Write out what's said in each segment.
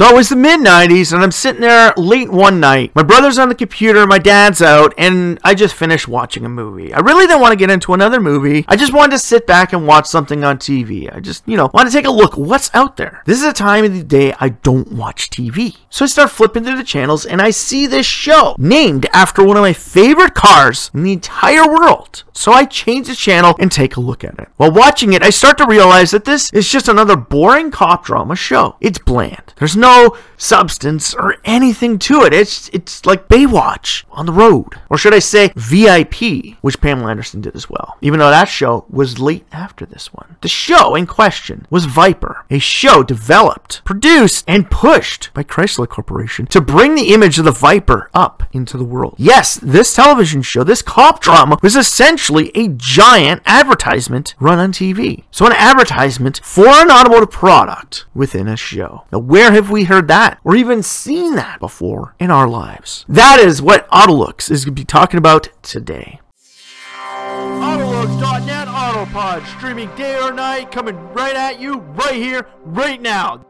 So it was the mid-90s, and I'm sitting there late one night. My brother's on the computer, my dad's out, and I just finished watching a movie. I really didn't want to get into another movie. I just wanted to sit back and watch something on TV. I just, wanted to take a look. What's out there? This is a time of the day I don't watch TV. So I start flipping through the channels, and I see this show named after one of my favorite cars in the entire world. So I change the channel and take a look at it. While watching it, I start to realize that this is just another boring cop drama show. It's bland. There's no substance or anything to it. It's like Baywatch on the road. Or should I say VIP, which Pamela Anderson did as well, even though that show was late after this one. The show in question was Viper, a show developed, produced, and pushed by Chrysler Corporation to bring the image of the Viper up into the world. Yes, this television show, this cop drama, was essentially a giant advertisement run on TV. So an advertisement for an automotive product within a show. Now, where have we heard that? Or even seen that before in our lives? That is what Autolux is going to be talking about today. Autolux.net Autopod, streaming day or night, coming right at you, right here, right now.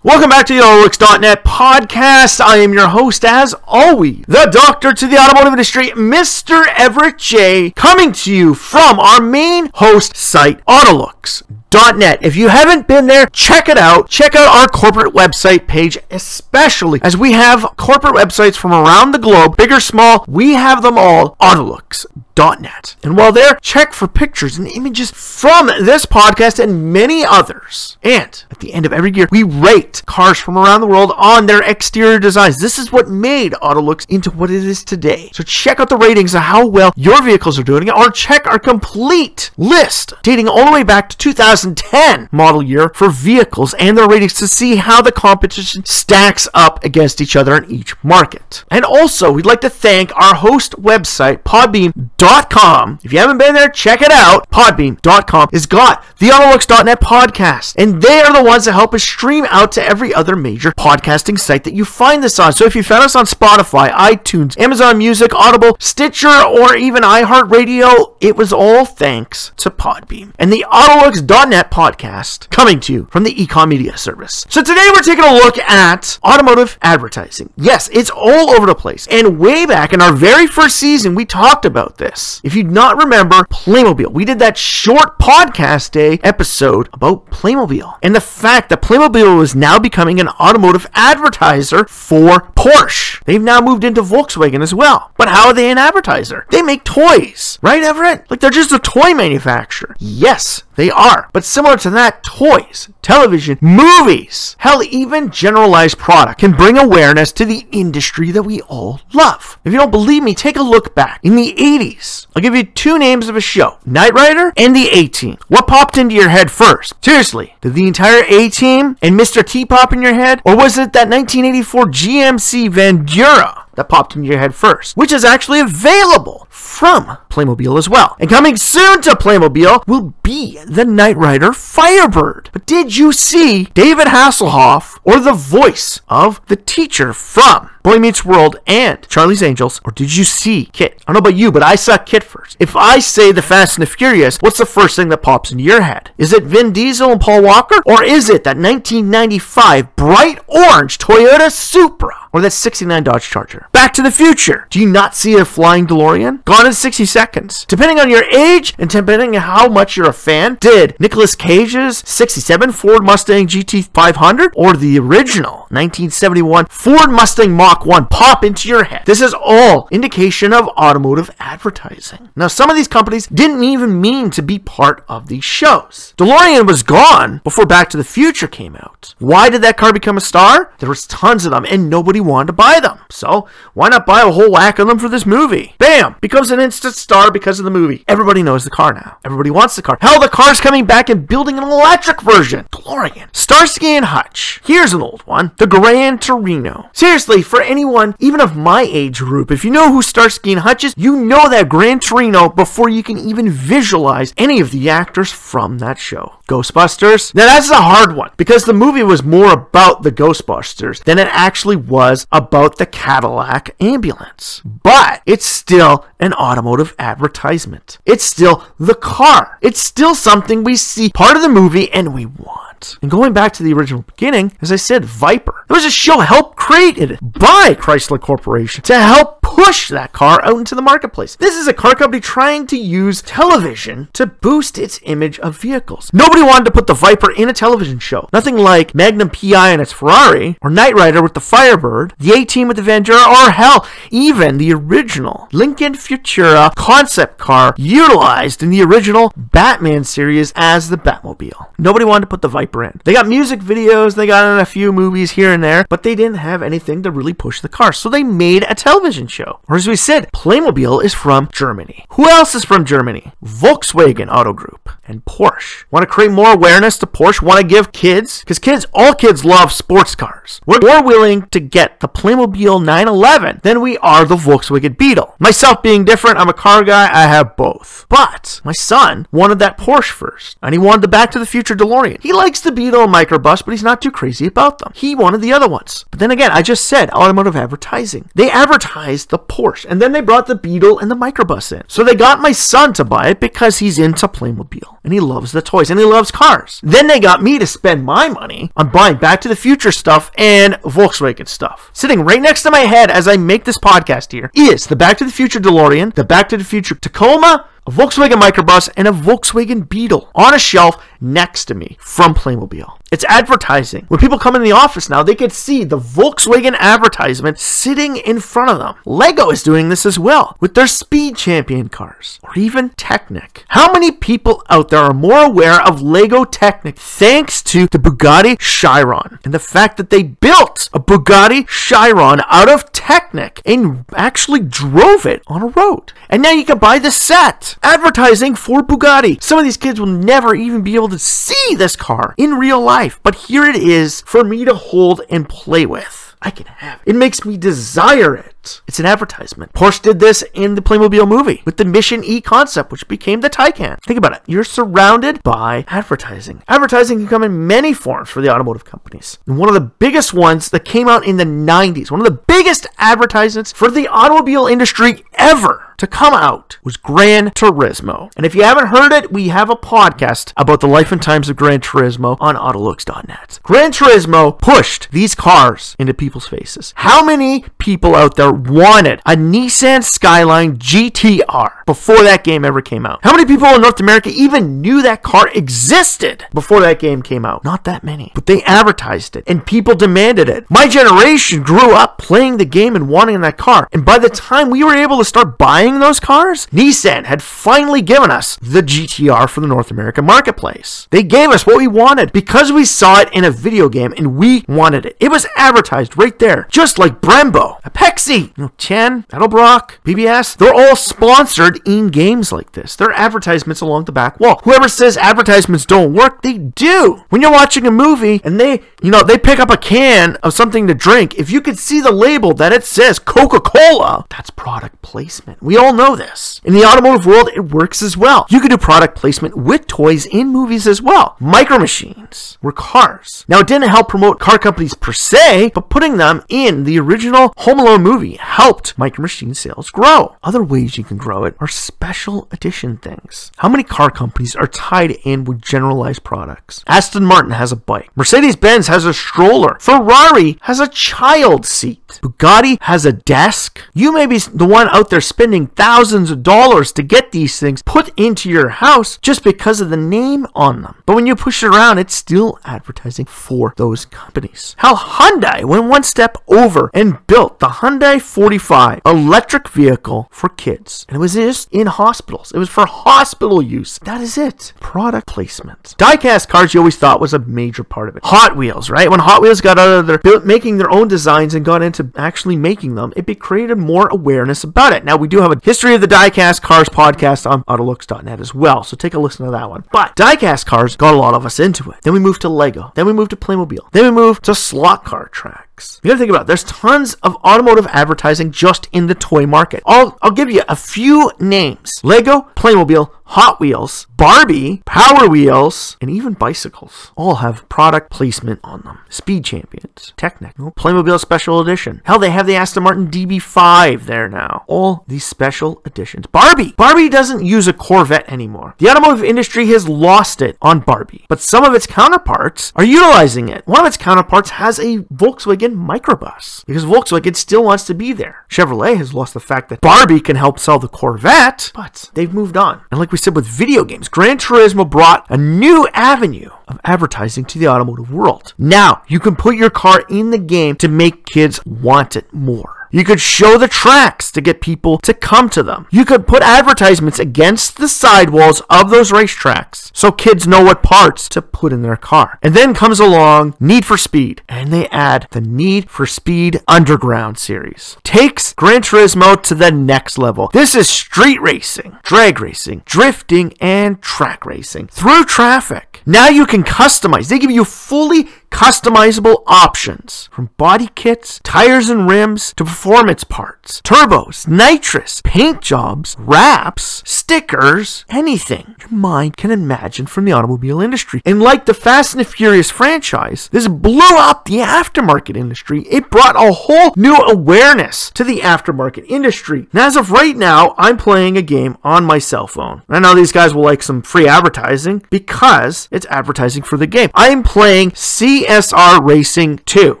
Welcome back to the Autoworks.net podcast. I am your host, as always, the doctor to the automotive industry, Mr. Everett J, coming to you from our main host site, Autolux.net. If you haven't been there, check it out. Check out our corporate website page, especially as we have corporate websites from around the globe, big or small. We have them all, Autolux.net. And while there, check for pictures and images from this podcast and many others. And at the end of every year, we rate cars from around the world on their exterior designs. This is what made Autolux into what it is today. So check out the ratings of how well your vehicles are doing, or check our complete list dating all the way back to 2010 model year for vehicles and their ratings to see how the competition stacks up against each other in each market. And also, we'd like to thank our host website, Podbean.com. If you haven't been there, check it out. Podbean.com has got the Autolux.net podcast, and they are the ones that help us stream out to every other major podcasting site that you find this on. So if you found us on Spotify, iTunes, Amazon Music, Audible, Stitcher, or even iHeartRadio, it was all thanks to Podbean and the Autolux.net podcast coming to you from the Ecom Media service. So today we're taking a look at automotive advertising. Yes, it's all over the place. And way back in our very first season, we talked about this. If you not remember Playmobil, we did that short podcast day episode about Playmobil and the fact that Playmobil is now becoming an automotive advertiser for Porsche. They've now moved into Volkswagen as well. But how are they an advertiser? They make toys, right, Everett? Like, they're just a toy manufacturer. Yes, they are. But similar to that, toys, television, movies, hell, even generalized product can bring awareness to the industry that we all love. If you don't believe me, take a look back. In the 80s, I'll give you two names of a show, Knight Rider and the A-Team. What popped into your head first? Seriously, did the entire A-Team and Mr. T pop in your head? Or was it that 1984 GMC Bandura that popped into your head first, which is actually available from Playmobil as well? And coming soon to Playmobil will be the Knight Rider Firebird. But did you see David Hasselhoff or the voice of the teacher from Boy Meets World and Charlie's Angels? Or did you see Kit? I don't know about you, but I saw Kit first. If I say the Fast and the Furious, what's the first thing that pops into your head? Is it Vin Diesel and Paul Walker? Or is it that 1995 bright orange Toyota Supra? Or that 69 Dodge Charger? Back to the Future. Do you not see a flying DeLorean? Gone in 60 Seconds. Depending on your age and depending on how much you're a fan, did Nicolas Cage's 67 Ford Mustang GT500 or the original 1971 Ford Mustang Mach 1 pop into your head? This is all indication of automotive advertising. Now, some of these companies didn't even mean to be part of these shows. DeLorean was gone before Back to the Future came out. Why did that car become a star? There was tons of them and nobody wanted to buy them. So why not buy a whole whack of them for this movie? Bam! Becomes an instant star because of the movie. Everybody knows the car now. Everybody wants the car. Hell, the car's coming back and building an electric version. DeLorean. Starsky and Hutch. Here's an old one. The Gran Torino. Seriously, for anyone, even of my age group, if you know who Starsky and Hutch is, you know that Gran Torino before you can even visualize any of the actors from that show. Ghostbusters. Now, that's a hard one because the movie was more about the Ghostbusters than it actually was about the Cadillac ambulance. But it's still an automotive advertisement. It's still the car. It's still something we see part of the movie and we want. out. And going back to the original beginning, as I said, Viper. It was a show helped created by Chrysler Corporation to help push that car out into the marketplace. This is a car company trying to use television to boost its image of vehicles. Nobody wanted to put the Viper in a television show. Nothing like Magnum P.I. and its Ferrari, or Knight Rider with the Firebird, the A-Team with the Vandura, or hell, even the original Lincoln Futura concept car utilized in the original Batman series as the Batmobile. Nobody wanted to put the Viper in. They got music videos, they got in a few movies here and there, but they didn't have anything to really push the car, so they made a television show. Or as we said, Playmobil is from Germany. Who else is from Germany? Volkswagen Auto Group and Porsche. Want to create more awareness to Porsche? Want to give kids? Because all kids love sports cars. We're more willing to get the Playmobil 911 than we are the Volkswagen Beetle. Myself being different, I'm a car guy, I have both. But my son wanted that Porsche first, and he wanted the Back to the Future DeLorean. He likes the Beetle and Microbus, but he's not too crazy about them. He wanted the other ones. But then again, I just said automotive advertising. They advertised the Porsche, and then they brought the Beetle and the Microbus in. So they got my son to buy it because he's into Playmobil, and he loves the toys, and he loves cars. Then they got me to spend my money on buying Back to the Future stuff and Volkswagen stuff. Sitting right next to my head as I make this podcast here is the Back to the Future DeLorean, the Back to the Future Tacoma, a Volkswagen Microbus, and a Volkswagen Beetle on a shelf next to me from Playmobil. It's advertising. When people come in the office now, they can see the Volkswagen advertisement sitting in front of them. Lego is doing this as well with their Speed Champion cars, or even Technic. How many people out there are more aware of Lego Technic thanks to the Bugatti Chiron and the fact that they built a Bugatti Chiron out of Technic and actually drove it on a road? And now you can buy the set. Advertising for Bugatti. Some of these kids will never even be able to see this car in real life, but here it is for me to hold and play with. I can have it. It makes me desire it. It's an advertisement. Porsche did this in the Playmobil movie with the Mission E concept, which became the Taycan. Think about it. You're surrounded by advertising. Advertising can come in many forms for the automotive companies. And one of the biggest ones that came out in the 90s, one of the biggest advertisements for the automobile industry ever to come out was Gran Turismo. And if you haven't heard it, we have a podcast about the life and times of Gran Turismo on Autolux.net. Gran Turismo pushed these cars into people's faces. How many people out there wanted a Nissan Skyline GTR before that game ever came out? How many people in North America even knew that car existed before that game came out? Not that many, but they advertised it and people demanded it. My generation grew up playing the game and wanting that car, and by the time we were able to start buying those cars, Nissan had finally given us the GTR for the North American marketplace. They gave us what we wanted because we saw it in a video game and we wanted it. It was advertised right there, just like Brembo, Apexi, Chen, Edelbrock, BBS. They're all sponsored in games like this. They're advertisements along the back wall. Whoever says advertisements don't work, they do. When you're watching a movie and they pick up a can of something to drink, if you could see the label that it says Coca-Cola, that's product placement. We all know this. In the automotive world, it works as well. You can do product placement with toys in movies as well. Micro Machines were cars. Now, it didn't help promote car companies per se, but putting them in the original Home Alone movie helped Micro Machine sales grow. Other ways you can grow it are special edition things. How many car companies are tied in with generalized products? Aston Martin has a bike. Mercedes-Benz has a stroller. Ferrari has a child seat. Bugatti has a desk. You may be the one out there spending thousands of dollars to get these things put into your house just because of the name on them. But when you push it around, it's still advertising for those companies. How Hyundai went one step over and built the Hyundai 45 electric vehicle for kids. And it was just in hospitals. It was for hospital use. That is it. Product placement. Diecast cars you always thought was a major part of it. Hot Wheels, right? When Hot Wheels got out of their making their own designs and got into actually making them, it created more awareness about it. Now, we do have a history of the Diecast Cars podcast on Autolux.net as well, so take a listen to that one. But Diecast Cars got a lot of us into it. Then we moved to Lego. Then we moved to Playmobil. Then we moved to slot car track. products. You gotta think about it. There's tons of automotive advertising just in the toy market. I'll give you a few names. Lego, Playmobil, Hot Wheels, Barbie, Power Wheels, and even bicycles all have product placement on them. Speed Champions, Technic, Playmobil Special Edition. Hell, they have the Aston Martin DB5 there now. All these special editions. Barbie! Barbie doesn't use a Corvette anymore. The automotive industry has lost it on Barbie, but some of its counterparts are utilizing it. One of its counterparts has a Volkswagen microbus because Volkswagen still wants to be there. Chevrolet has lost the fact that Barbie can help sell the Corvette, but they've moved on. And like we said with video games, Gran Turismo brought a new avenue of advertising to the automotive world. Now, you can put your car in the game to make kids want it more. You could show the tracks to get people to come to them. You could put advertisements against the sidewalls of those racetracks so kids know what parts to put in their car. And then comes along Need for Speed, and they add the Need for Speed Underground series. Takes Gran Turismo to the next level. This is street racing, drag racing, drifting, and track racing through traffic. Now you can customize. They give you fully customizable options from body kits, tires and rims to performance parts, turbos, nitrous, paint jobs, wraps, stickers, anything your mind can imagine from the automobile industry. And like the Fast and the Furious franchise, this blew up the aftermarket industry. It brought a whole new awareness to the aftermarket industry. And as of right now, I'm playing a game on my cell phone. I know these guys will like some free advertising because it's advertising for the game. I'm playing CSR Racing 2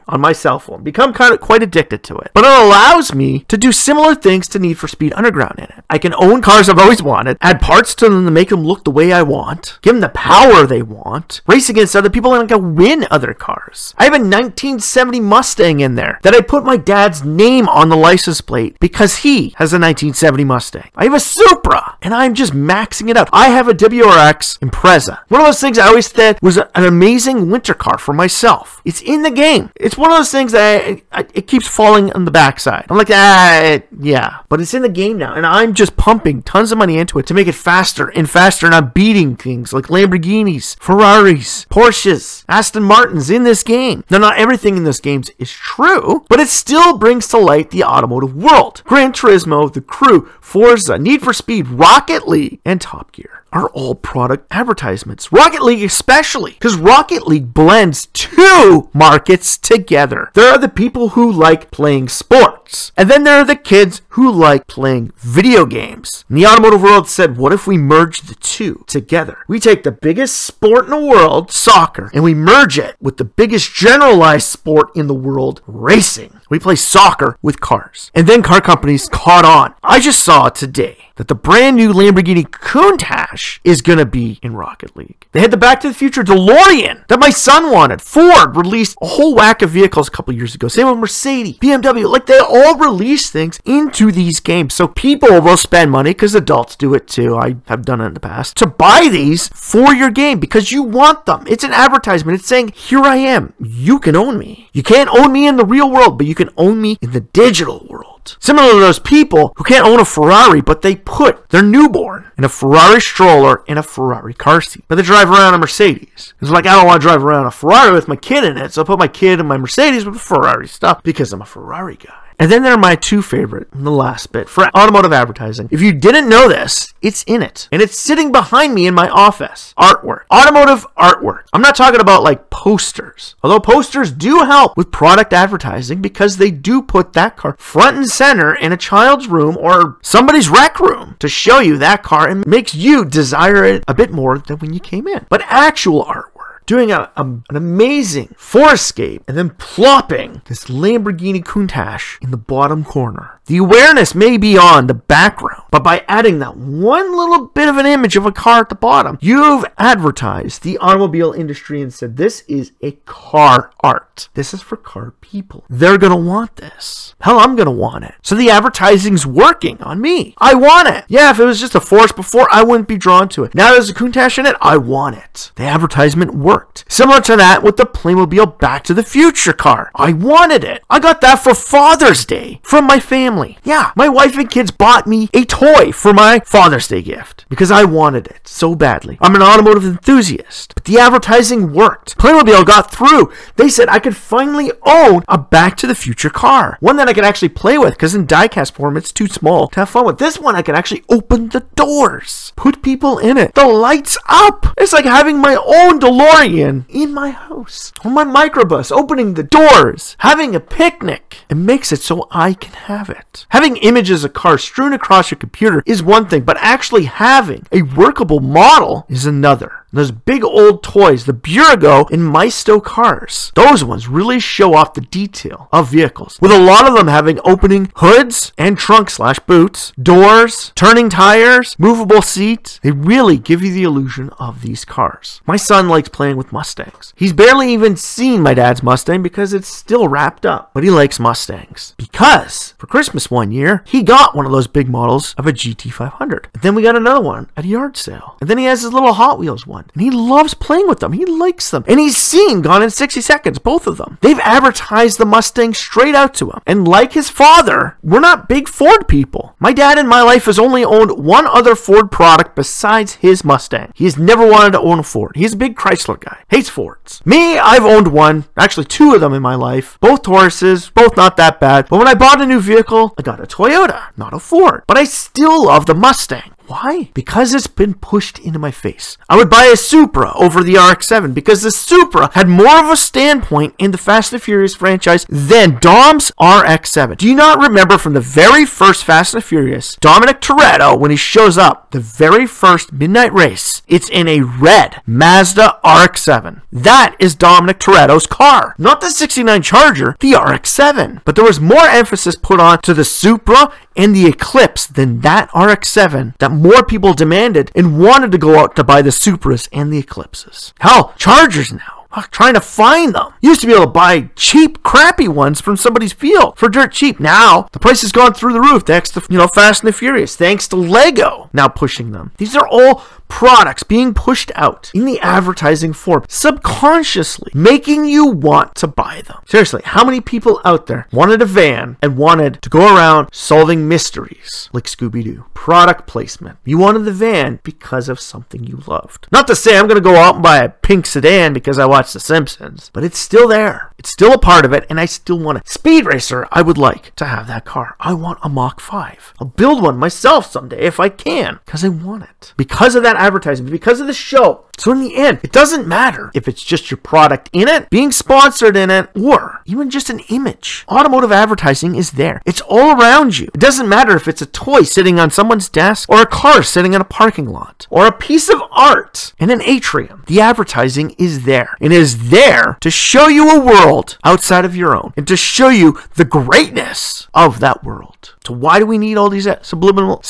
on my cell phone. Become kind of quite addicted to it. But it allows me to do similar things to Need for Speed Underground in it. I can own cars I've always wanted, add parts to them to make them look the way I want, give them the power they want, race against other people, and I can win other cars. I have a 1970 Mustang in there that I put my dad's name on the license plate because he has a 1970 Mustang. I have a Supra, and I'm just maxing it out. I have a WRX Impreza. One of those things I always said was an amazing winter car for myself. It's in the game. It's one of those things that it keeps falling on the backside. I'm like, yeah. But it's in the game now, and I'm just pumping tons of money into it to make it faster and faster, and I'm beating things like Lamborghinis, Ferraris, Porsches, Aston Martins in this game. Now, not everything in this game is true, but it still brings to light the automotive world. Gran Turismo, The Crew, Forza, Need for Speed, Rocket League, and Top Gear are all product advertisements. Rocket League especially, because Rocket League blends two markets together. There are the people who like playing sports, and then there are the kids who like playing video games. And the automotive world said, what if we merge the two together? We take the biggest sport in the world, soccer, and we merge it with the biggest generalized sport in the world, racing. We play soccer with cars. And then car companies caught on. I just saw today that the brand new Lamborghini Countach is going to be in Rocket League. They had the Back to the Future DeLorean that my son wanted. Ford released a whole whack of vehicles a couple years ago. Same with Mercedes, BMW. Like, they all release things into these games. So people will spend money, because adults do it too. I have done it in the past, to buy these for your game because you want them. It's an advertisement. It's saying, here I am. You can own me. You can't own me in the real world, but you can own me in the digital world. Similar to those people who can't own a Ferrari, but they put their newborn in a Ferrari stroller in a Ferrari car seat. But they drive around a Mercedes. It's like, I don't want to drive around a Ferrari with my kid in it, so I put my kid in my Mercedes with Ferrari stuff because I'm a Ferrari guy. And then there are my two favorite, the last bit, for automotive advertising. If you didn't know this, it's in it. And it's sitting behind me in my office. Artwork. Automotive artwork. I'm not talking about like posters. Although posters do help with product advertising because they do put that car front and center in a child's room or somebody's rec room to show you that car and makes you desire it a bit more than when you came in. But actual artwork. Doing an amazing forescape and then plopping this Lamborghini Countach in the bottom corner. The awareness may be on the background, but by adding that one little bit of an image of a car at the bottom, you've advertised the automobile industry and said, this is a car art. This is for car people. They're going to want this. Hell, I'm going to want it. So the advertising's working on me. I want it. Yeah, if it was just a Force before, I wouldn't be drawn to it. Now there's a Countach in it, I want it. The advertisement works. worked. Similar to that with the Playmobil Back to the Future car. I wanted it. I got that for Father's Day from my family. Yeah, my wife and kids bought me a toy for my Father's Day gift because I wanted it so badly. I'm an automotive enthusiast, but the advertising worked. Playmobil got through. They said I could finally own a Back to the Future car, one that I could actually play with because in diecast form it's too small to have fun with. This one I could actually open the doors, put people in it, the lights up. It's like having my own DeLorean in my house, on my microbus, opening the doors, having a picnic. It makes it so I can have it. Having images of cars strewn across your computer is one thing, but actually having a workable model is another. Those big old toys, the Burigo and Maisto cars, those ones really show off the detail of vehicles, with a lot of them having opening hoods and trunk/boots, doors, turning tires, movable seats. They really give you the illusion of these cars. My son likes playing with Mustangs. He's barely even seen my dad's Mustang because it's still wrapped up, but he likes Mustangs because for Christmas one year, he got one of those big models of a GT500. And then we got another one at a yard sale. And then he has his little Hot Wheels one. And he loves playing with them. He likes them. And he's seen Gone in 60 Seconds, both of them. They've advertised the Mustang straight out to him. And like his father, we're not big Ford people. My dad in my life has only owned one other Ford product besides his Mustang. He has never wanted to own a Ford. He's a big Chrysler guy. Hates Fords. Me, I've owned one. Actually, two of them in my life. Both Tauruses. Both not that bad. But when I bought a new vehicle, I got a Toyota, not a Ford. But I still love the Mustang. Why? Because it's been pushed into my face. I would buy a Supra over the RX-7 because the Supra had more of a standpoint in the Fast and Furious franchise than Dom's RX-7. Do you not remember from the very first Fast and Furious, Dominic Toretto, when he shows up, the very first midnight race, it's in a red Mazda RX-7. That is Dominic Toretto's car. Not the 69 Charger, the RX-7. But there was more emphasis put on to the Supra and the Eclipse than that RX-7 that more people demanded and wanted to go out to buy the Supras and the Eclipses. Hell, Chargers now. Trying to find them. You used to be able to buy cheap, crappy ones from somebody's field for dirt cheap. Now, the price has gone through the roof thanks to, Fast and the Furious, thanks to Lego now pushing them. These are all products being pushed out in the advertising form, subconsciously making you want to buy them. Seriously, how many people out there wanted a van and wanted to go around solving mysteries like Scooby-Doo? Product placement. You wanted the van because of something you loved. Not to say I'm going to go out and buy a pink sedan because I watch The Simpsons, but it's still there. It's still a part of it, and I still want a Speed Racer. I would like to have that car. I want a Mach 5. I'll build one myself someday if I can, because I want it. Because of that advertising, because of the show. So in the end, it doesn't matter if it's just your product in it, being sponsored in it, or even just an image. Automotive advertising is there. It's all around you. It doesn't matter if it's a toy sitting on someone's desk, or a car sitting in a parking lot, or a piece of art in an atrium. The advertising is there. It is there to show you a world outside of your own and to show you the greatness of that world. So why do we need all these subliminal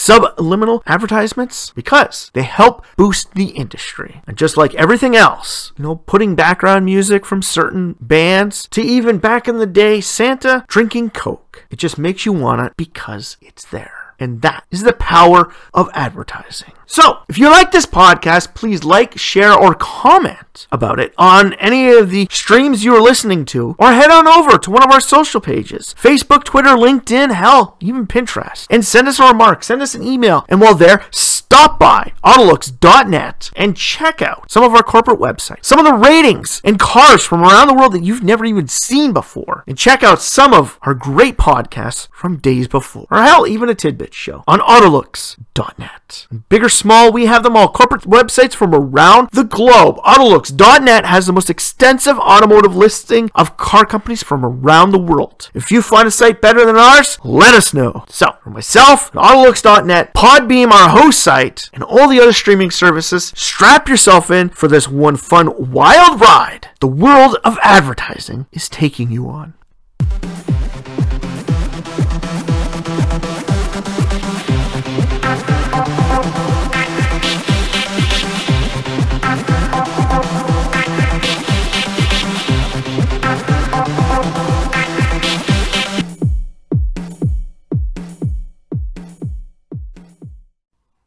advertisements? Because they help boost the industry. And just like everything else, putting background music from certain bands to even back in the day, Santa drinking Coke. It just makes you want it because it's there. And that is the power of advertising. So, if you like this podcast, please like, share, or comment about it on any of the streams you are listening to, or head on over to one of our social pages, Facebook, Twitter, LinkedIn, hell, even Pinterest, and send us a remark, send us an email, and while there, stop by Autolux.net and check out some of our corporate websites, some of the ratings and cars from around the world that you've never even seen before, and check out some of our great podcasts from days before, or hell, even a tidbit show on Autolux.net. Big or small, we have them all. Corporate websites from around the globe. Autolux.net has the most extensive automotive listing of car companies from around the world. If you find a site better than ours, let us know. So, for myself, Autolux.net, Podbean, our host site, and all the other streaming services, strap yourself in for this one fun, wild ride the world of advertising is taking you on.